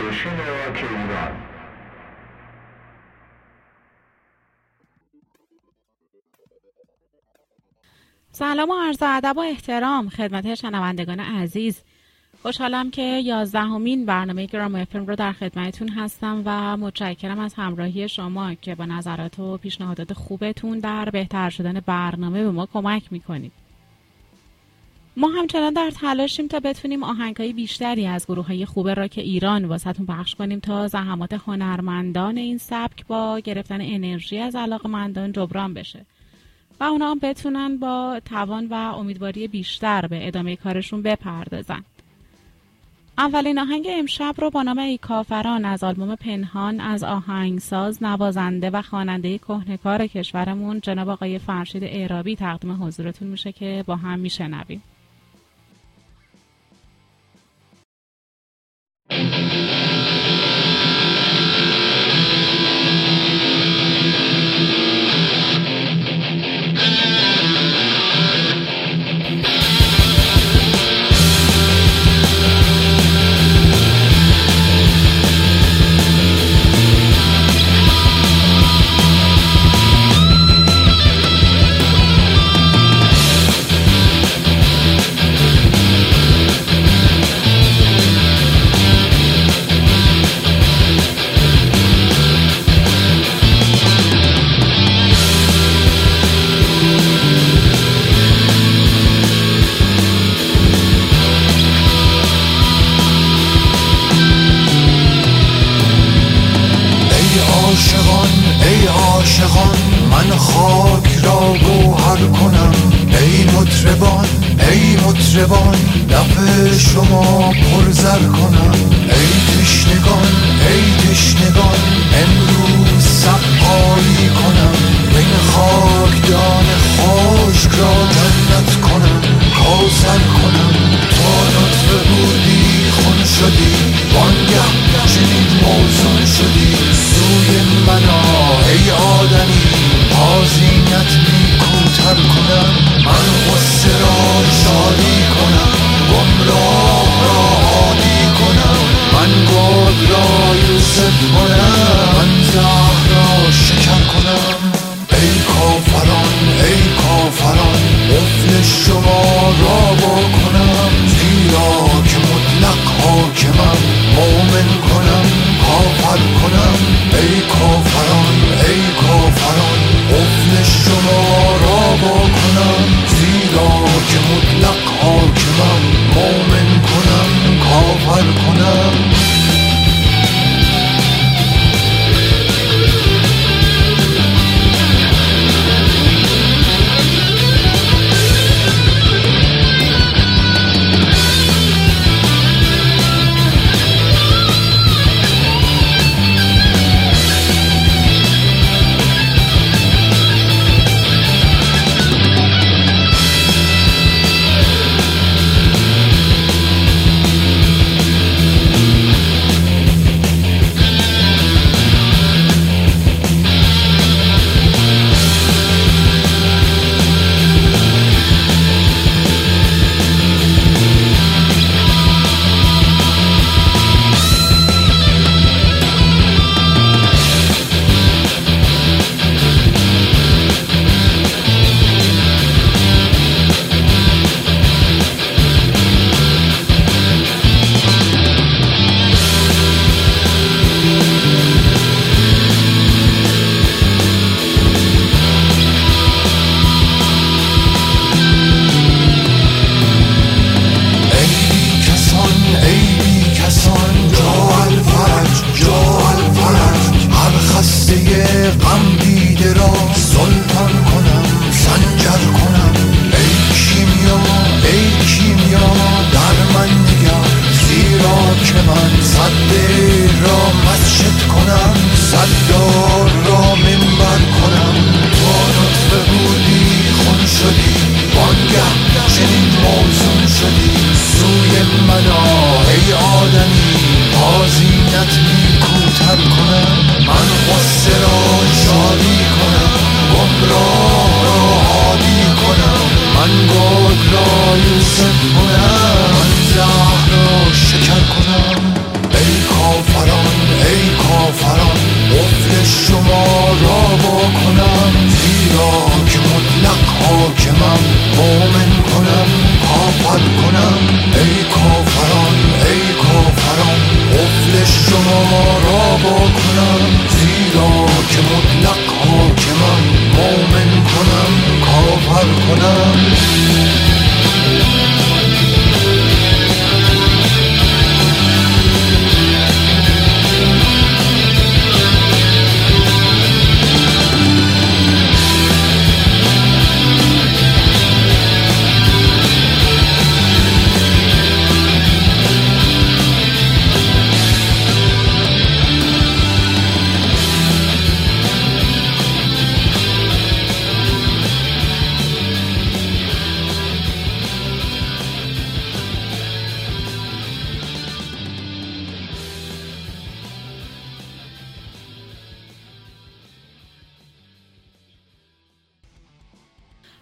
استیشن راک ایران. سلام و عرض ادب و احترام خدمت شنوندگان عزیز. خوشحالم که 11مین برنامه گرام افم رو در خدمتتون هستم و متشکرم از همراهی شما که با نظرات و پیشنهادات خوبتون در بهتر شدن برنامه به ما کمک میکنید. ما همچنان در تلاشیم تا بتونیم آهنگای بیشتری از گروه‌های خوب راک ایران واسهتون پخش کنیم تا زحمات هنرمندان این سبک با گرفتن انرژی از علاقه‌مندان جبران بشه و اونا هم بتونن با توان و امیدواری بیشتر به ادامه کارشون بپردازن. اولین آهنگ امشب رو با نام ای کافران از آلبوم پنهان از آهنگساز، نوازنده و خواننده کهنه‌کار کشورمون جناب آقای فرشاد اعرابی تقدیم حضورتون میشه که با هم میشنویم.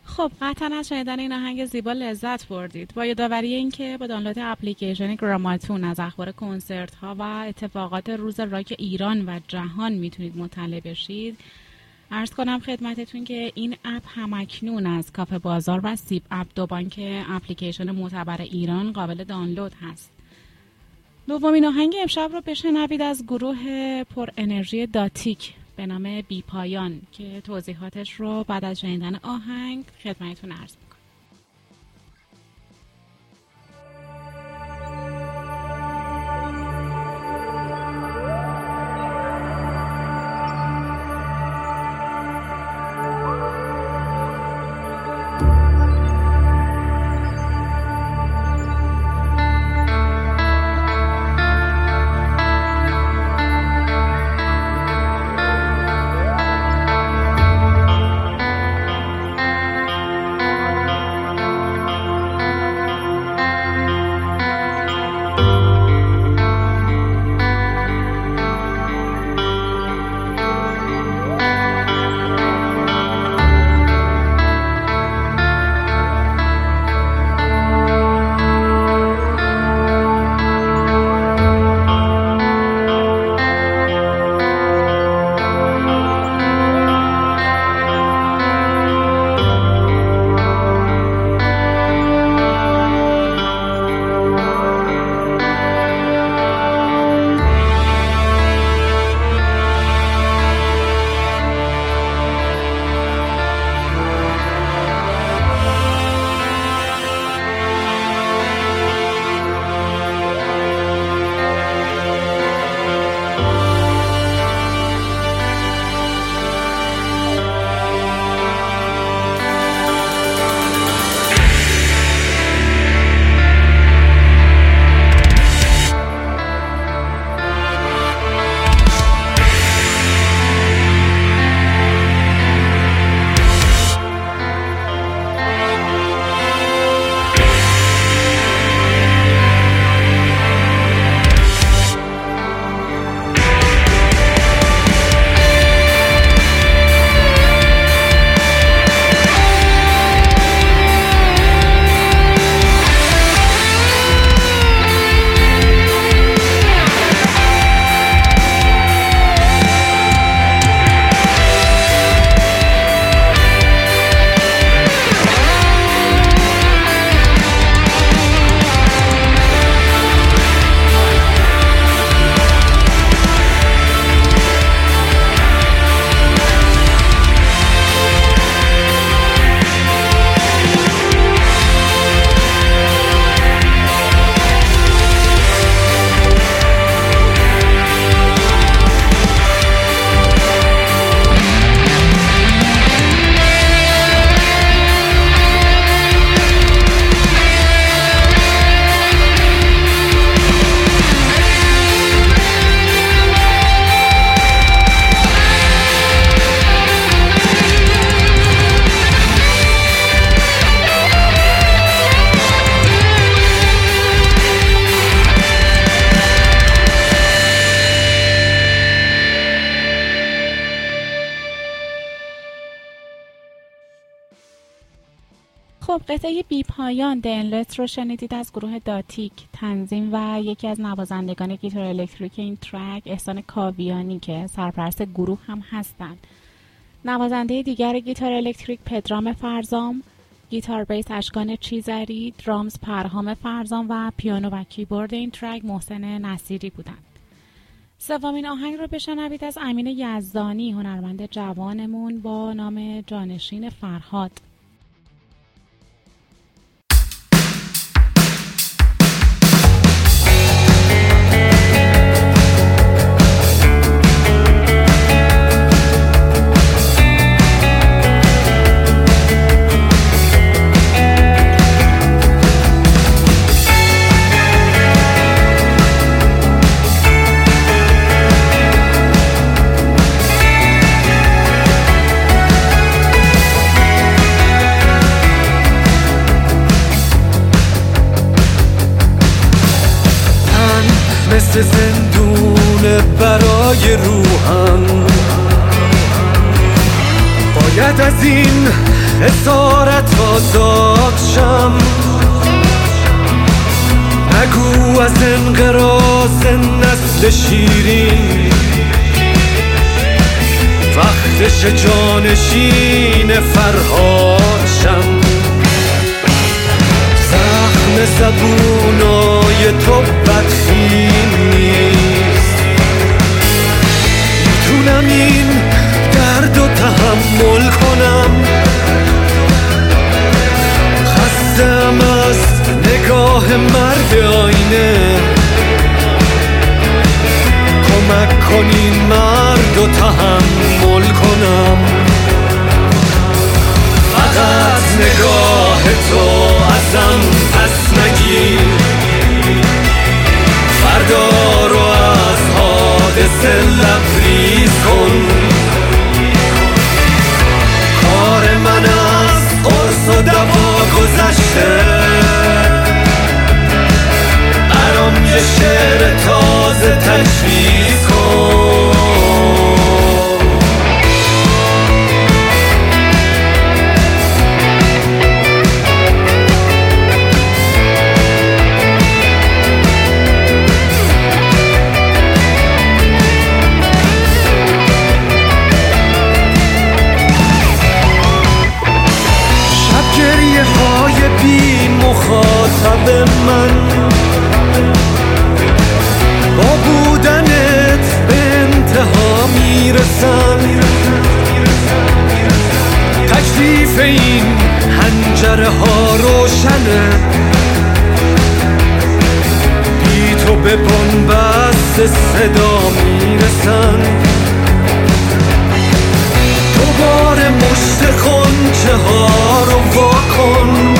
خب قطعاً از شنیدن این آهنگ زیبا لذت بردید. با یادآوری اینکه با دانلود اپلیکیشن گراماتون از اخبار کنسرت ها و اتفاقات روز راک ایران و جهان میتونید مطلع بشید. عرض کنم خدمتتون که این اپ همکنون از کافه بازار و سیب اپ، دو بانک اپلیکیشن معتبر ایران، قابل دانلود هست. دومین آهنگ امشب رو بشنوید از گروه پر انرژی داتیک به نام بی پایان که توضیحاتش رو بعد از شنیدن آهنگ خدمتتون عرض می‌کنم. قطعه بی پایان دنلت رو شنیدید از گروه داتیک، تنظیم و یکی از نوازندگان گیتار الکتریک این ترک احسان کاویانی که سرپرست گروه هم هستند. نوازنده دیگر گیتار الکتریک پدرام فرزام، گیتار بیس اشکان چیذری، درامز پرهام فرزام و پیانو و کیبورد این ترک محسن نصیری بودند. سومین آهنگ رو بشنوید از امین یزدانی، هنرمند جوانمون با نام جانشین فرهاد. مثل زندونه برای روحم، باید از این خسارت آزاد شم، نگو از انقراض نسل شیرین، وقتش جانشین فرهاد شم. زخم زبونای تو بدفین نیست، میتونم این درد و تحمل کنم. خستم از نگاه مرد آینه، کمک کنین مرد و تحمل کنم. فقط نگاه تو ازم پس نگیر، فردا رو از حادثه لبریز کن. کار من از قرص و دوا گذشته، برام یه شعر تازه تجویز کن. مخاطب من با بودنت به انتها میرسم، تکلیف این حنجره ها روشنه، بی تو به بنبست صدا میرسم. دوباره مشت خونچه ها رو واکن،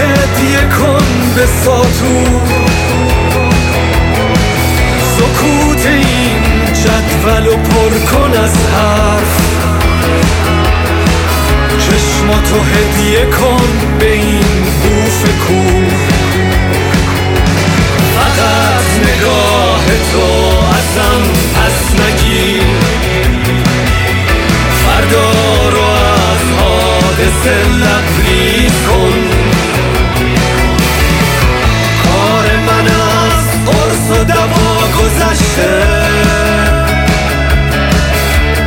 هدیه کن به ساتور. سکوت این جدول و پر کن از حرف، چشماتو هدیه کن به این بوف کور. فقط نگاه تو ازم پس نگیر، فردا رو از حادثه لبریز کن. قرص و دوا گذشته،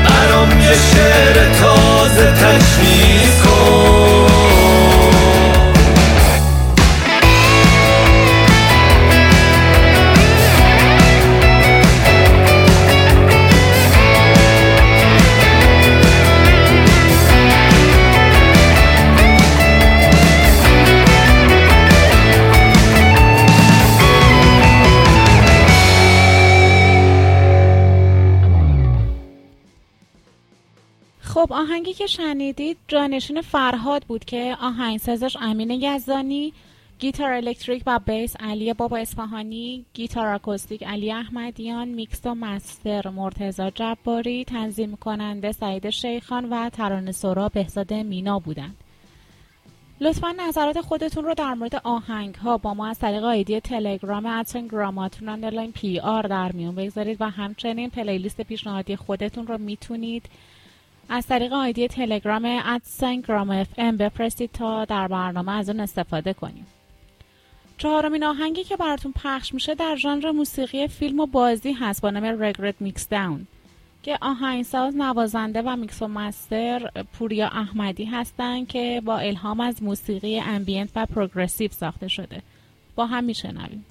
برام یه شعر تازه تجویز کن. خب آهنگی که شنیدید جانشین فرهاد بود که آهنگسازش امین یزدانی، گیتار الکتریک و بیس علی بابا اصفهانی، گیتار آکوستیک علی احمدیان، میکس و مستر مرتضی جباری، تنظیم کننده سعید شیخان و ترانه‌سرا بهزاد مینا بودند. لطفاً نظرات خودتون رو در مورد آهنگ‌ها با ما از طریق آیدی تلگرام @گراماتون_PR در میون بگذارید و همچنین پلیلیست پیشنهادی خودتون رو میتونید از طریق آیدی تلگرام @gramfm بفرستید تا در برنامه از اون استفاده کنیم. چهارمین آهنگی که براتون پخش میشه در ژانر موسیقی فیلم و بازی هست با نام Regret Mixdown که آهنگساز، نوازنده و میکس و مستر پوریا احمدی هستن که با الهام از موسیقی امبینت و پروگرسیو ساخته شده. با هم میشنویم.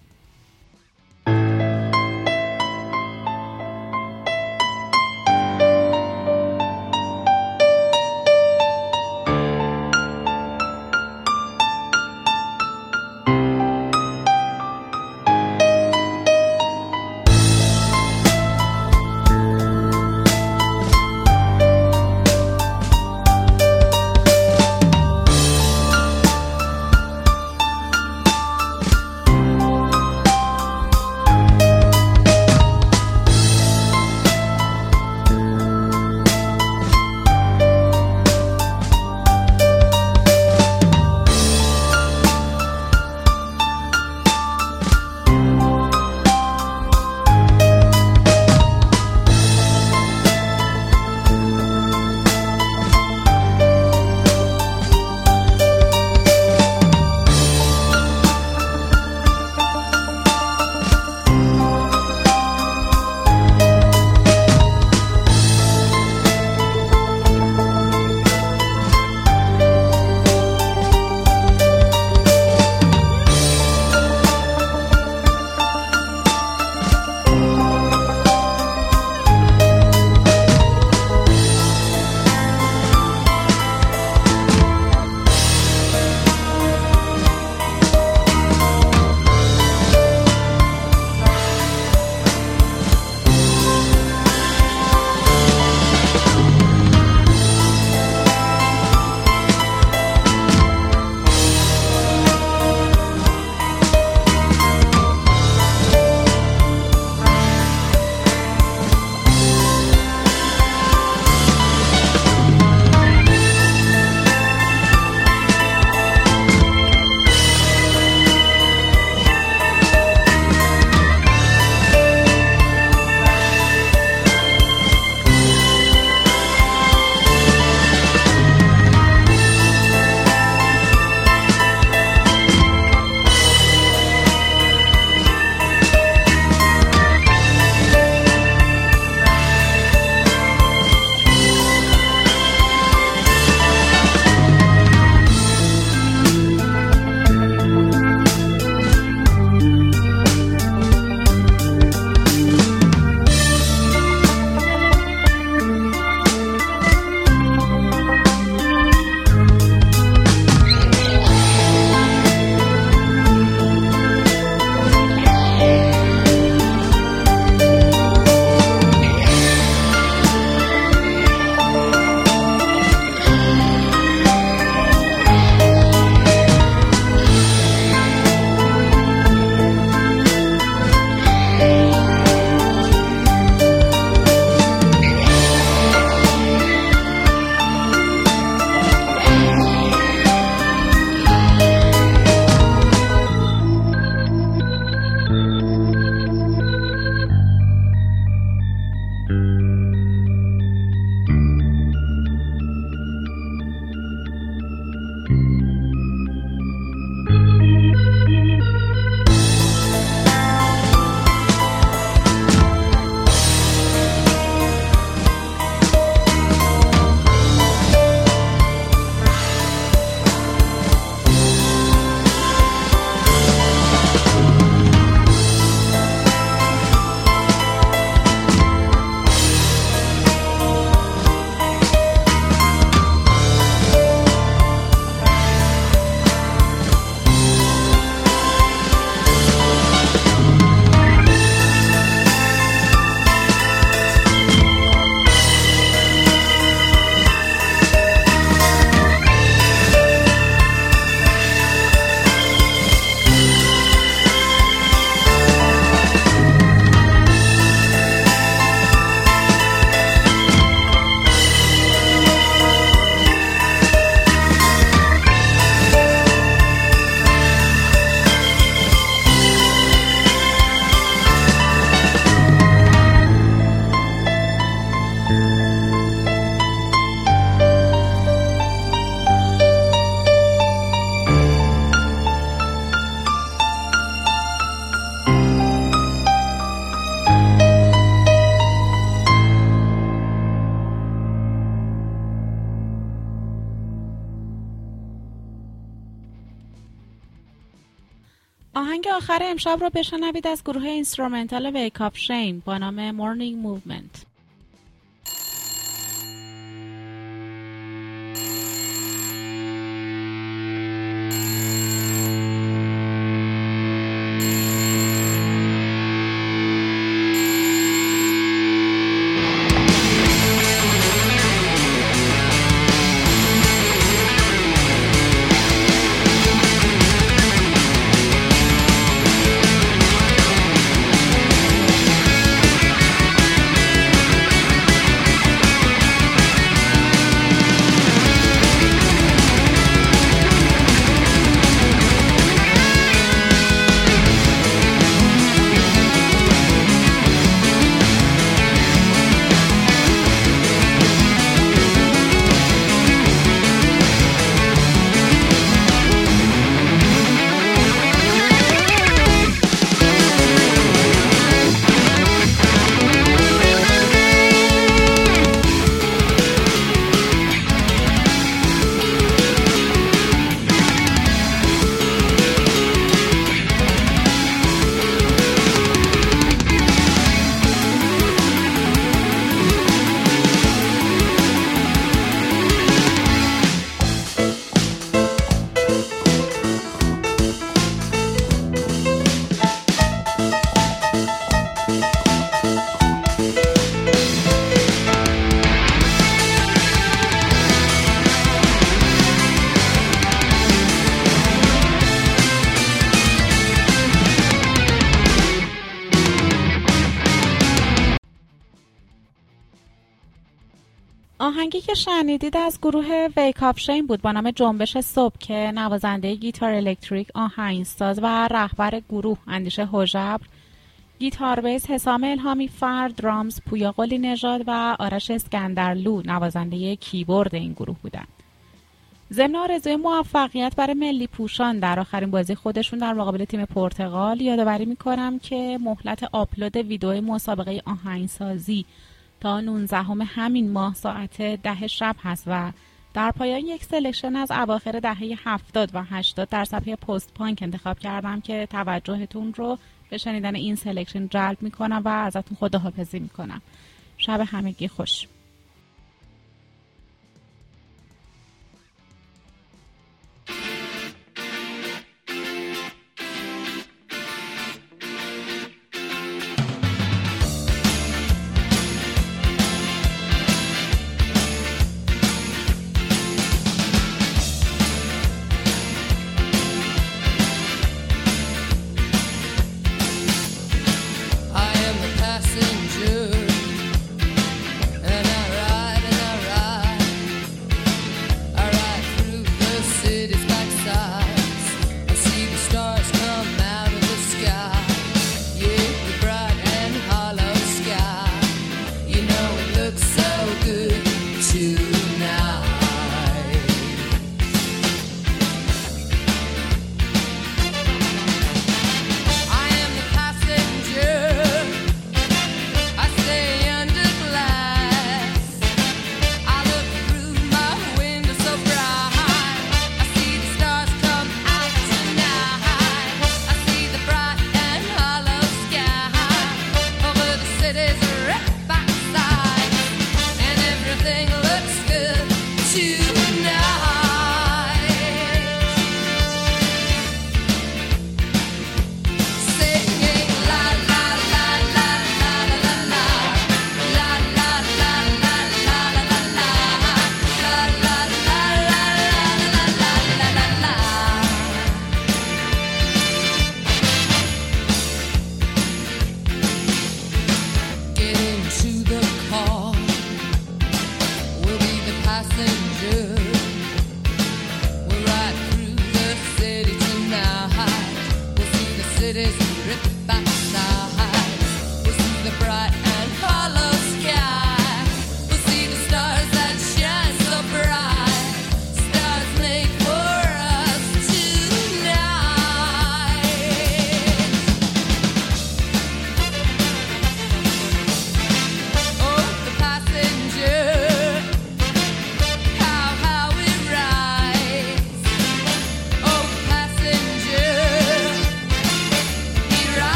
آهنگ آخر امشب رو بشنوید از گروه اینسترومنتال ویک آپ شاین با نام مورنینگ موومنت. آهنگی که شنیدید از گروه ویک آپ شاین بود با نام جنبش صبح که نوازنده گیتار الکتریک، آهنگساز و رهبر گروه اندیشه هوجبر، گیتار بیس حسام الهامی فرد، درامز پویا قلی نژاد و آرش اسکندرلو نوازنده کیبورد این گروه بودند. ضمن آرزوی موفقیت برای ملی پوشان در آخرین بازی خودشون در مقابل تیم پرتغال، یادآوری می‌کنم که مهلت آپلود ویدئوی مسابقه آهنگسازی تا 19 همین ماه ساعت 10 شب هست و در پایان یک سلکشن از اواخر دهه 70 و 80 در صفحه پست پانک انتخاب کردم که توجهتون رو به شنیدن این سلکشن جلب میکنم و ازتون خداحافظی میکنم. شب همگی خوش. Passenger, and I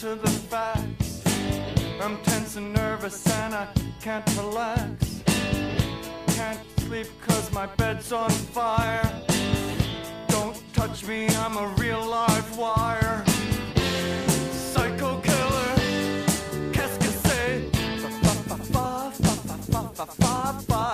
To the facts, I'm tense and nervous and I can't relax. Can't sleep cause my bed's on fire. Don't touch me, I'm a real live wire. Psycho killer, qu'est-ce que c'est? Fa fa fa fa fa fa fa fa.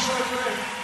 Short break.